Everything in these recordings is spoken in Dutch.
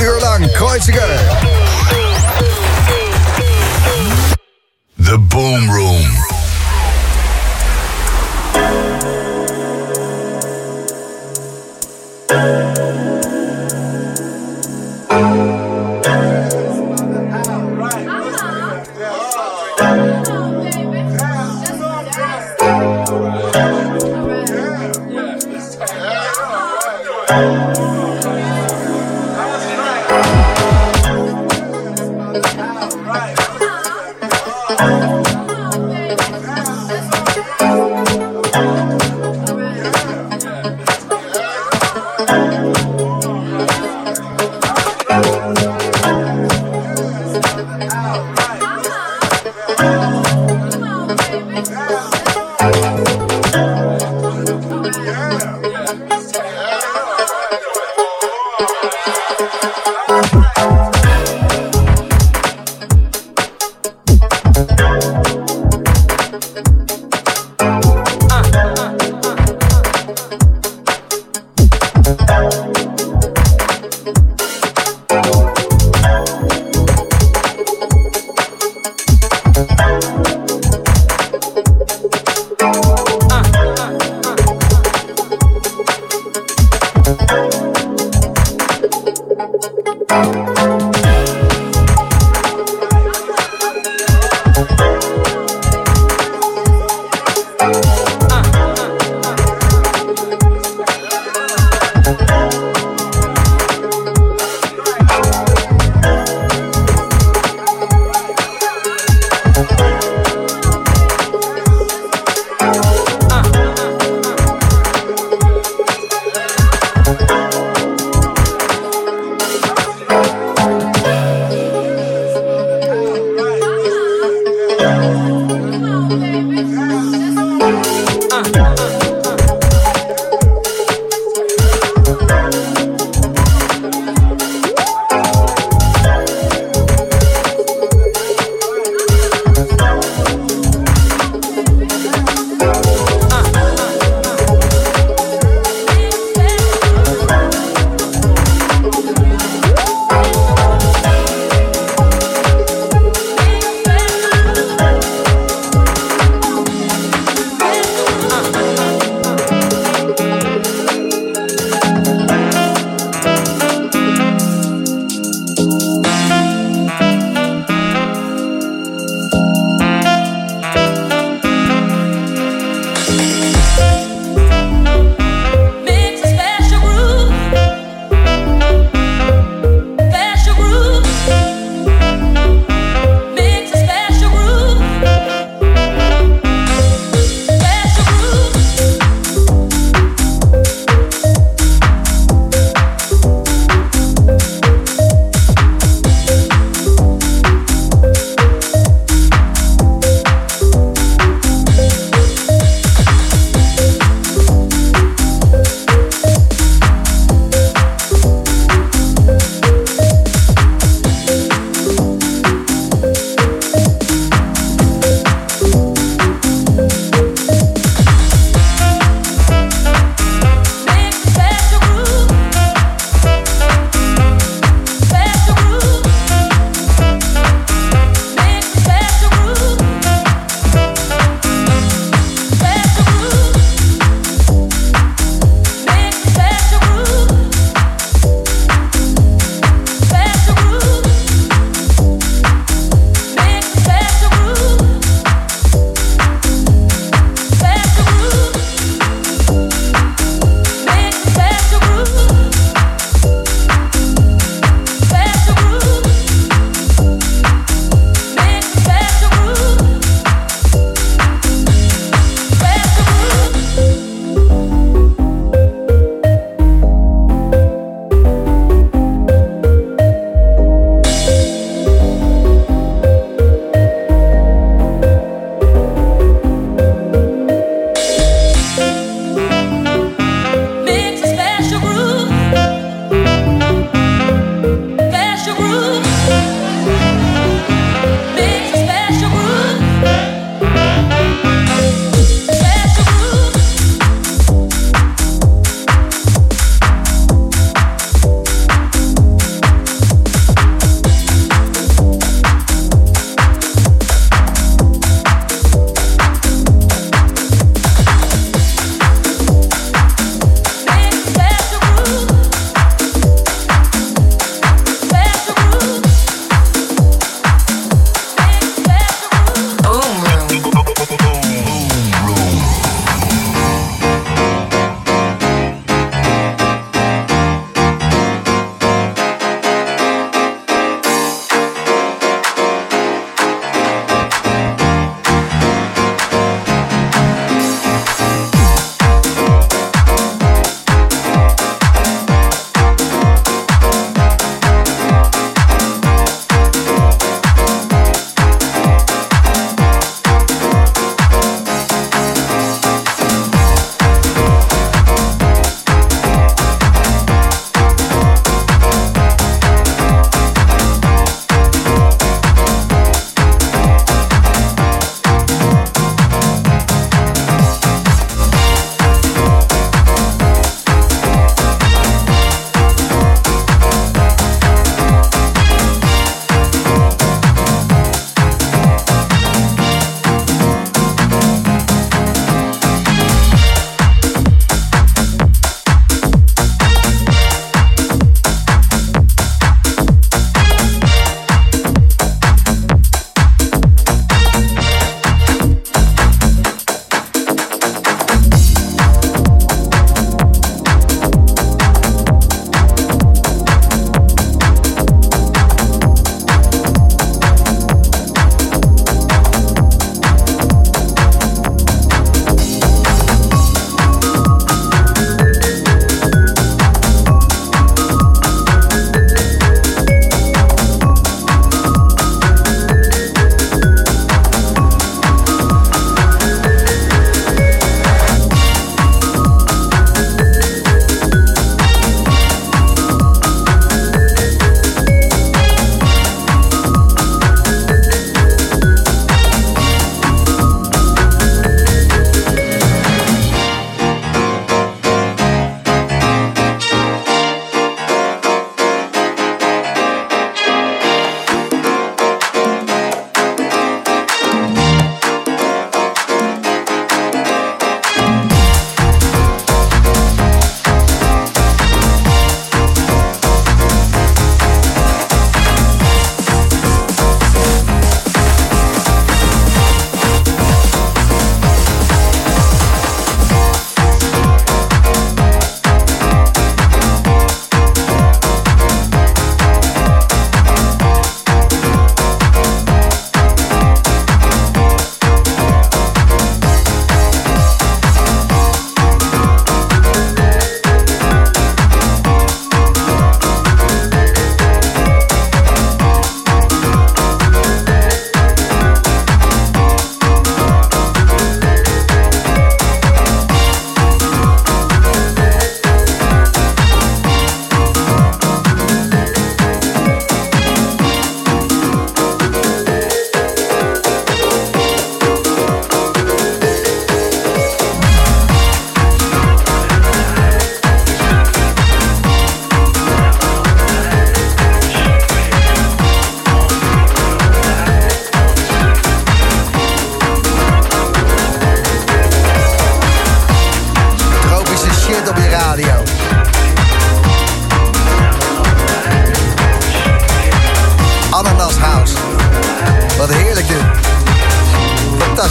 een uur lang Kreuzinger. The Boom Room.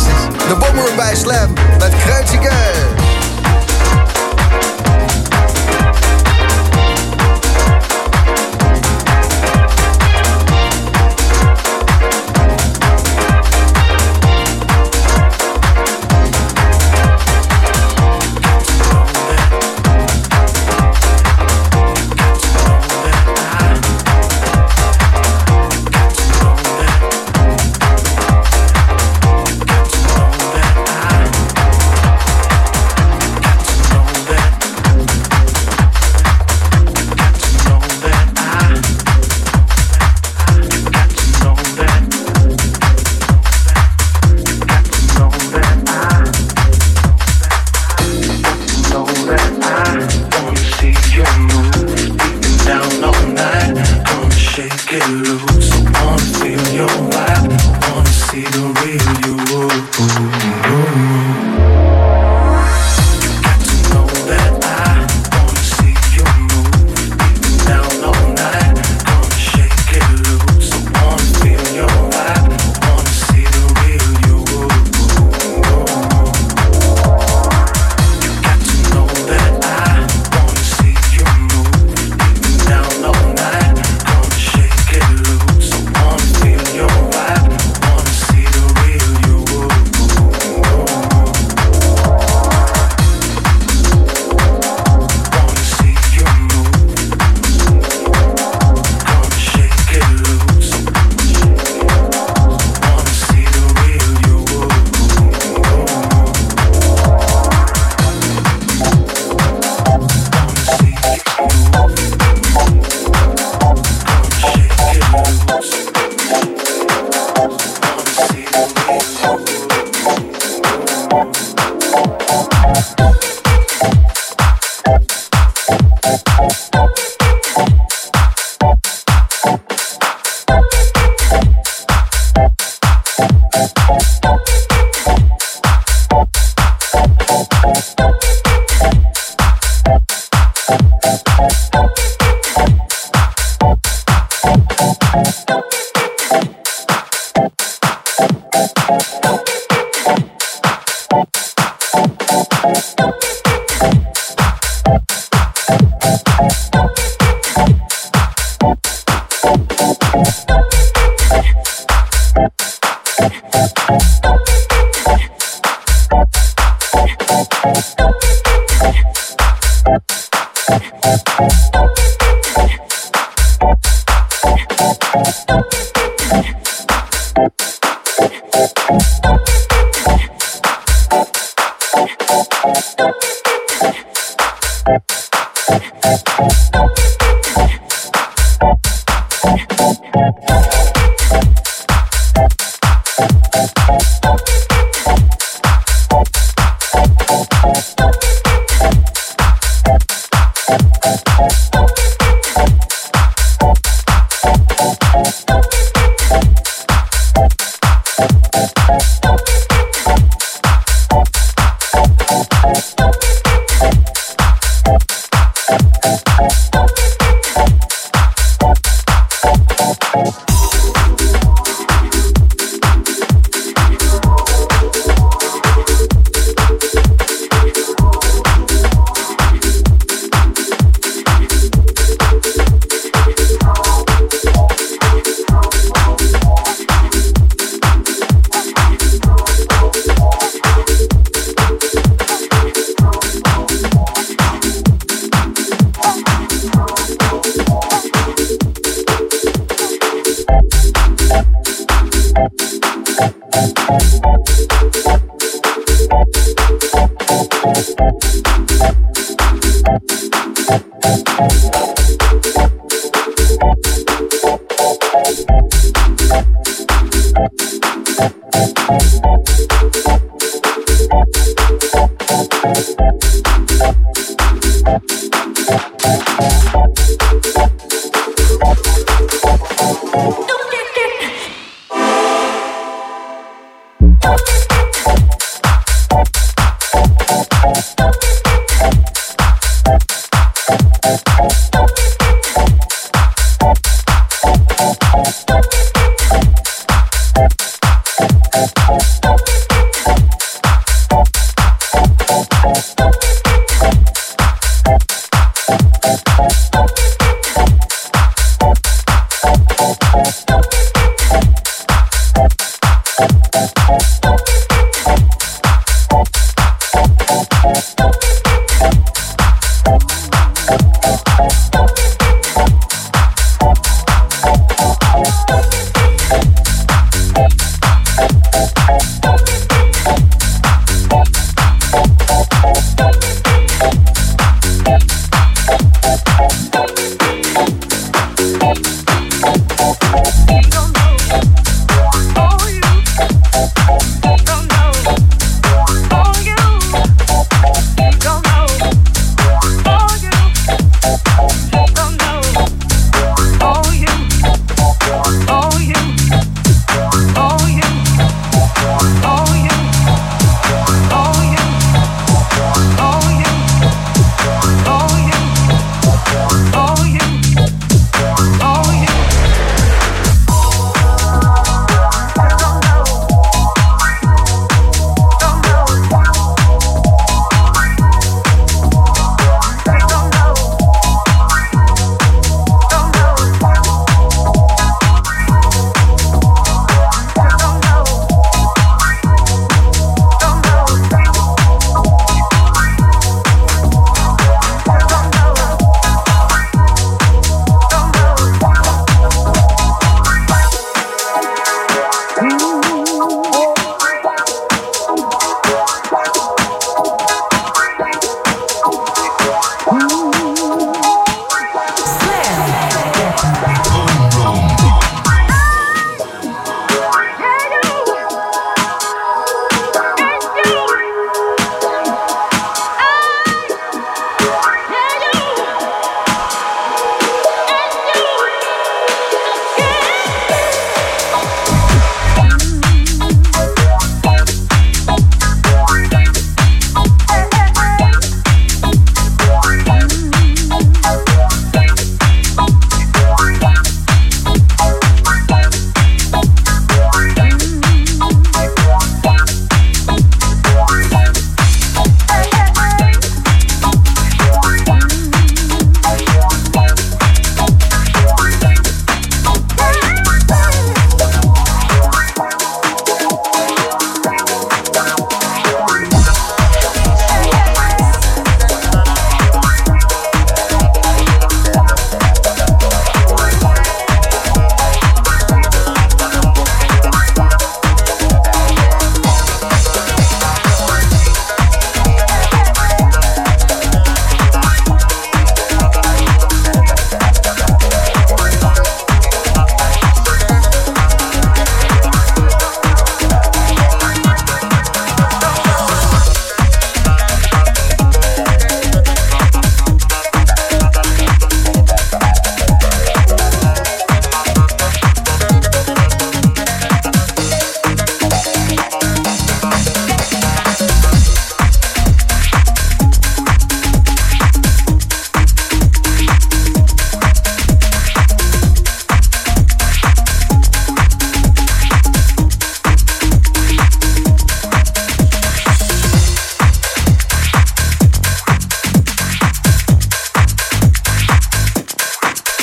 fantastisch. De Boom Room bij Slam met Kreuzinger.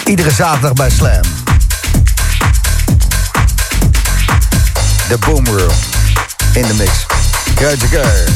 Iedere zaterdag bij Slam. The Boom Room. In de mix. Go to go.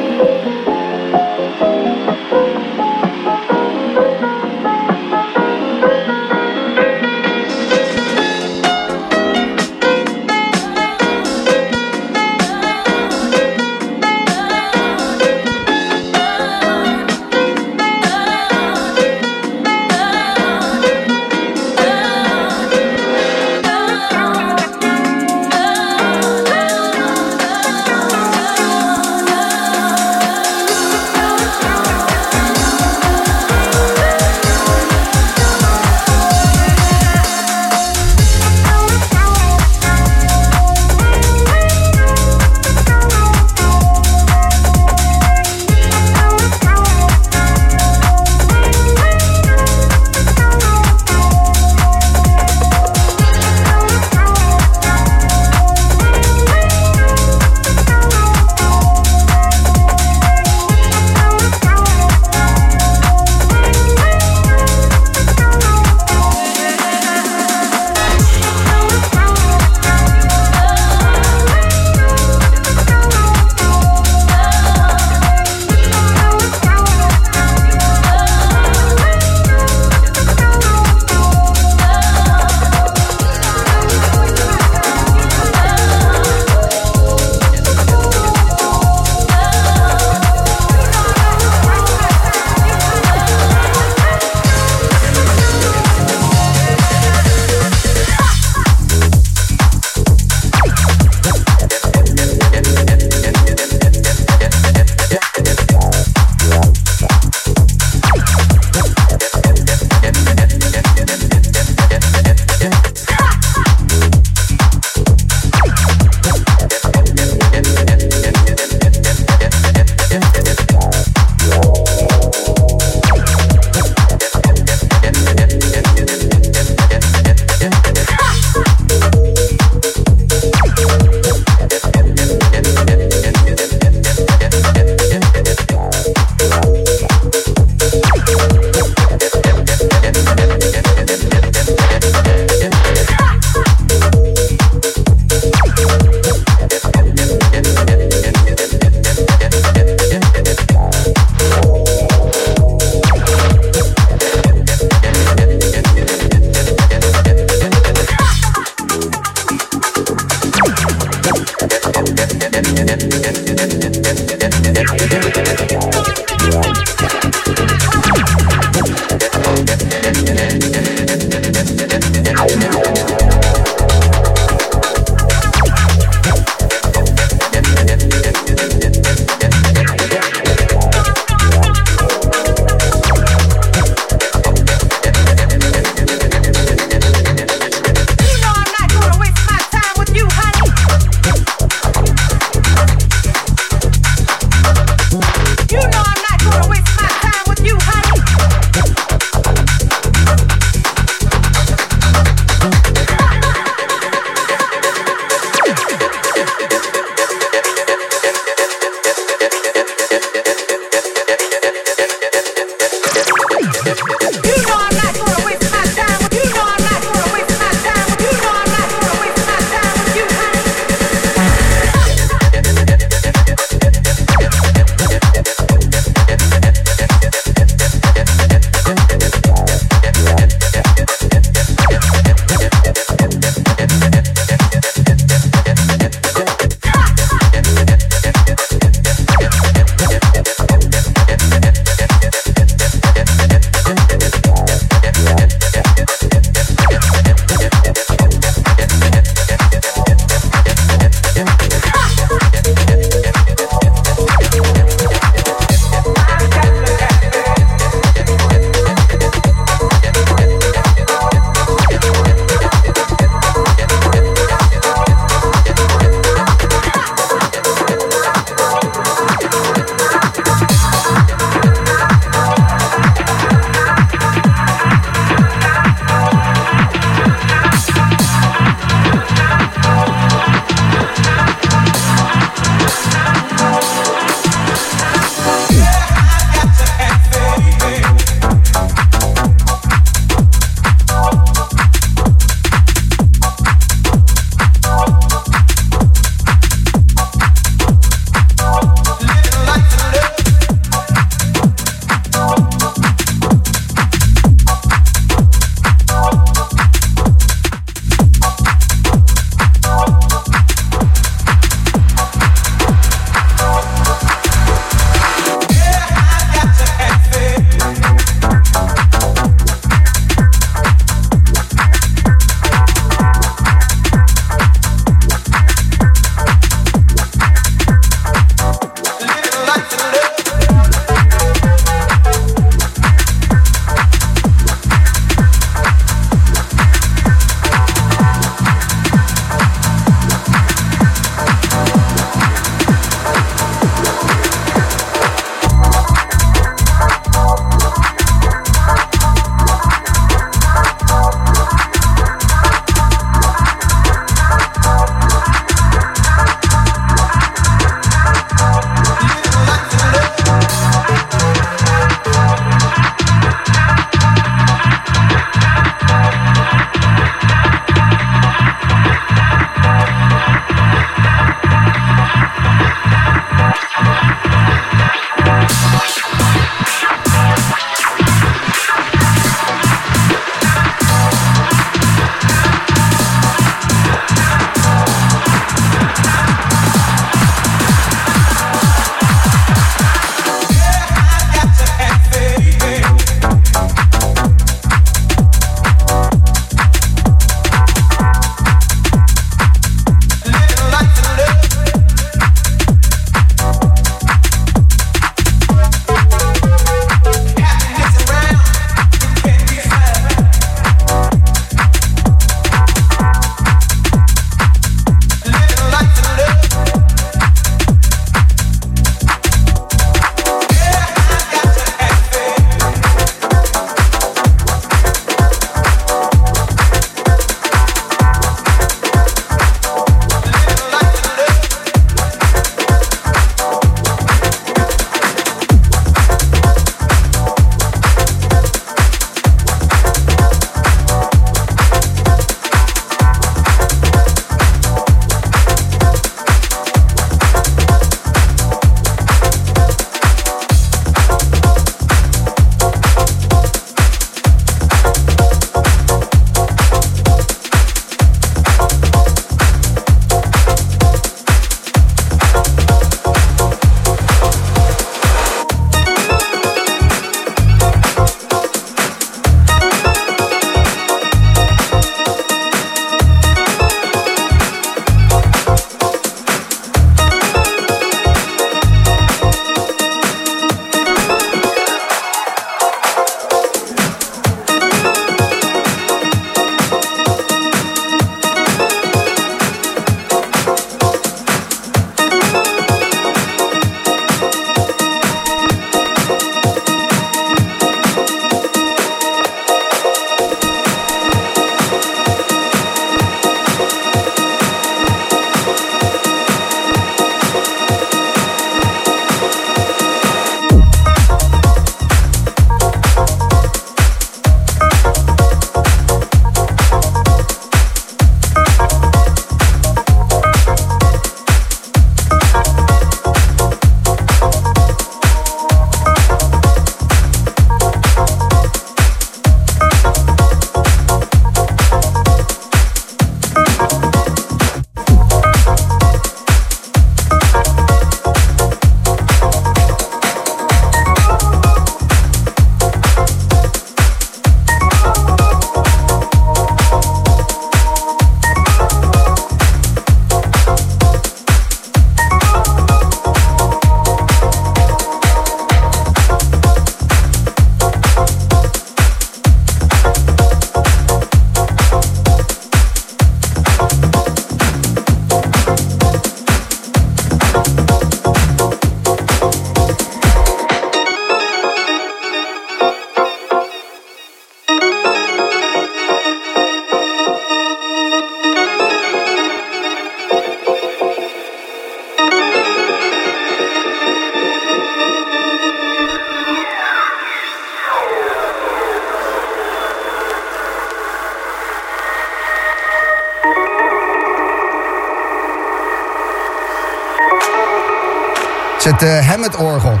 het Hammond-orgel.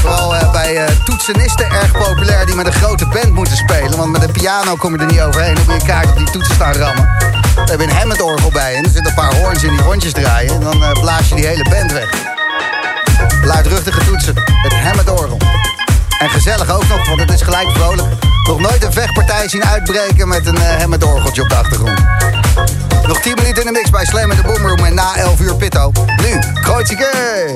Vooral bij toetsenisten erg populair die met een grote band moeten spelen. Want met een piano kom je er niet overheen. Dan moet je kaart op die toetsen staan rammen. We hebben een Hammond-orgel bij en er zitten een paar hoorns in die rondjes draaien. En dan blaas je die hele band weg. Luidruchtige toetsen. Het Hammond-orgel. En gezellig ook nog, want het is gelijk vrolijk. Nog nooit een vechtpartij zien uitbreken met een Hammond-orgeltje op de achtergrond. Nog 10 minuten in de mix bij Slam in de Boom Room en na 11 uur Pitto. Nu, Kreuzinger!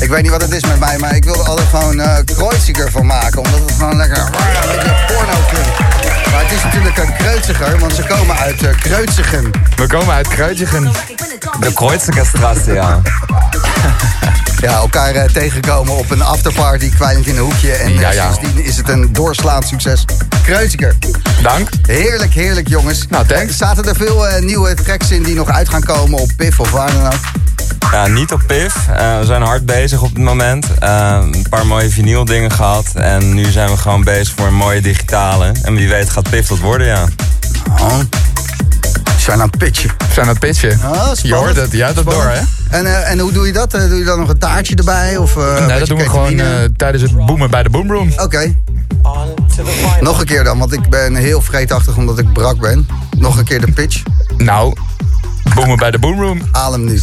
Ik weet niet wat het is met mij, maar ik wil er altijd gewoon Kreuzinger van maken. Omdat het gewoon lekker porno klinkt. Maar het is natuurlijk een Kreuzinger, want ze komen uit Kreuzingen. We komen uit Kreuzingen. De Kreuzingerstrasse, ja. Ja, elkaar tegenkomen op een afterparty, kwijlend in een hoekje. En ja. Sindsdien is het een doorslaand succes. Kreuzinger. Dank. Heerlijk, heerlijk jongens. Nou, thanks. Zaten er veel nieuwe tracks in die nog uit gaan komen op Biff of waar dan ook? Ja, niet op Biff. We zijn hard bezig op het moment. Een paar mooie vinyl dingen gehad. En nu zijn we gewoon bezig voor een mooie digitale. En wie weet gaat Biff dat worden, ja. Oh. Zijn aan het pitchen. Zijn aan het pitchen. Oh, je hoort het, je hebt dat door, hè? En hoe doe je dat? Doe je dan nog een taartje erbij? Of, nee, dat doen we gewoon tijdens het boemen bij de Boom Room. Oké. Nog een keer dan, want ik ben heel vreedachtig omdat ik brak ben. Nog een keer de pitch. Nou, boemen bij de Boom Room. Haal hem nu.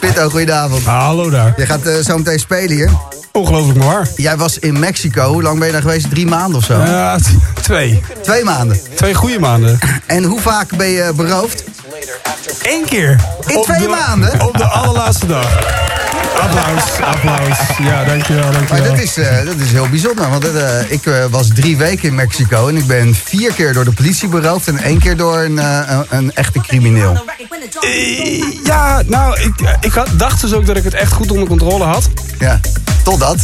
Pitto, goedenavond. Hallo daar. Je gaat zo meteen spelen hier. Ongelooflijk maar. Jij was in Mexico. Hoe lang ben je daar geweest? 3 maanden of zo? Ja, 2. 2 maanden? 2 goede maanden. En hoe vaak ben je beroofd? 1 keer. In 2 maanden? Op de allerlaatste dag. Applaus. Ja, dankjewel. Maar dat is heel bijzonder, want ik was 3 weken in Mexico en ik ben 4 keer door de politie beroofd en 1 keer door een echte crimineel. Ja, nou, ik dacht dus ook dat ik het echt goed onder controle had. Ja. Totdat?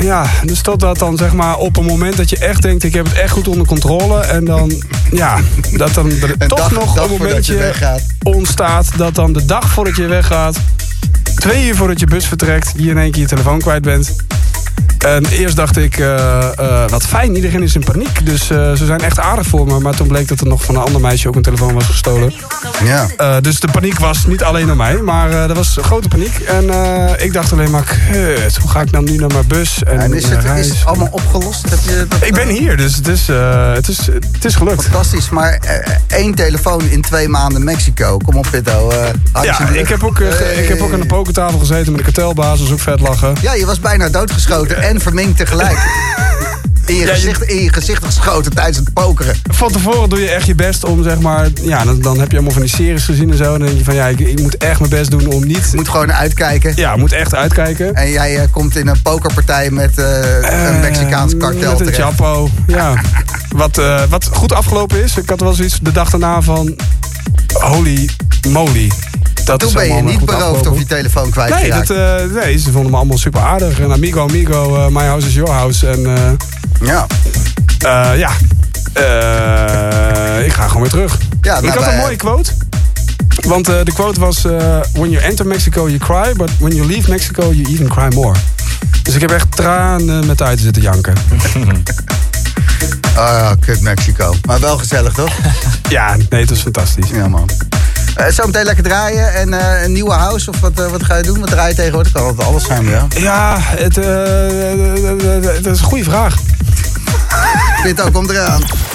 Ja, dus totdat dan zeg maar op een moment dat je echt denkt, ik heb het echt goed onder controle. En dan, ja, dat dan een toch dag, nog een momentje ontstaat dat dan de dag voordat je weggaat, 2 uur voordat je bus vertrekt, je in één keer je telefoon kwijt bent. En eerst dacht ik, wat fijn, iedereen is in paniek. Dus ze zijn echt aardig voor me. Maar toen bleek dat er nog van een ander meisje ook een telefoon was gestolen. Ja. Dus de paniek was niet alleen op mij. Maar er was grote paniek. En ik dacht alleen maar, hoe ga ik nou nu naar mijn bus? En is het allemaal opgelost? Heb je dat ik ben hier, dus het is gelukt. Fantastisch, maar 1 telefoon in 2 maanden Mexico. Kom op, Pitto. Ja, ik heb ook aan de pokertafel gezeten met de kartelbaas. Dus ook vet lachen. Ja, je was bijna doodgeschoten. En verminkt tegelijk. In je gezicht geschoten tijdens het pokeren. Van tevoren doe je echt je best om, zeg maar... Ja, dan heb je allemaal van die series gezien en zo. En dan denk je van, ja, ik moet echt mijn best doen om niet... Je moet gewoon uitkijken. Ja, moet echt uitkijken. En jij komt in een pokerpartij met een Mexicaans kartel met een terecht. Chapo, ja. Wat goed afgelopen is. Ik had wel zoiets de dag daarna van... Holy moly. Toen ben je niet beroofd of je telefoon kwijtgeraakt. Nee, ze vonden me allemaal super aardig. En amigo, my house is your house. En, ik ga gewoon weer terug. Ja, ik had een mooie quote. Want de quote was... when you enter Mexico, you cry. But when you leave Mexico, you even cry more. Dus ik heb echt tranen met uit zitten janken. Kut Mexico. Maar wel gezellig, toch? Ja, nee, het was fantastisch. Ja, man. Zometeen lekker draaien en een nieuwe house of wat ga je doen? Wat draai je tegenwoordig? Kan altijd alles zijn, ja. Ja, het is een goede vraag. Pitto, komt eraan.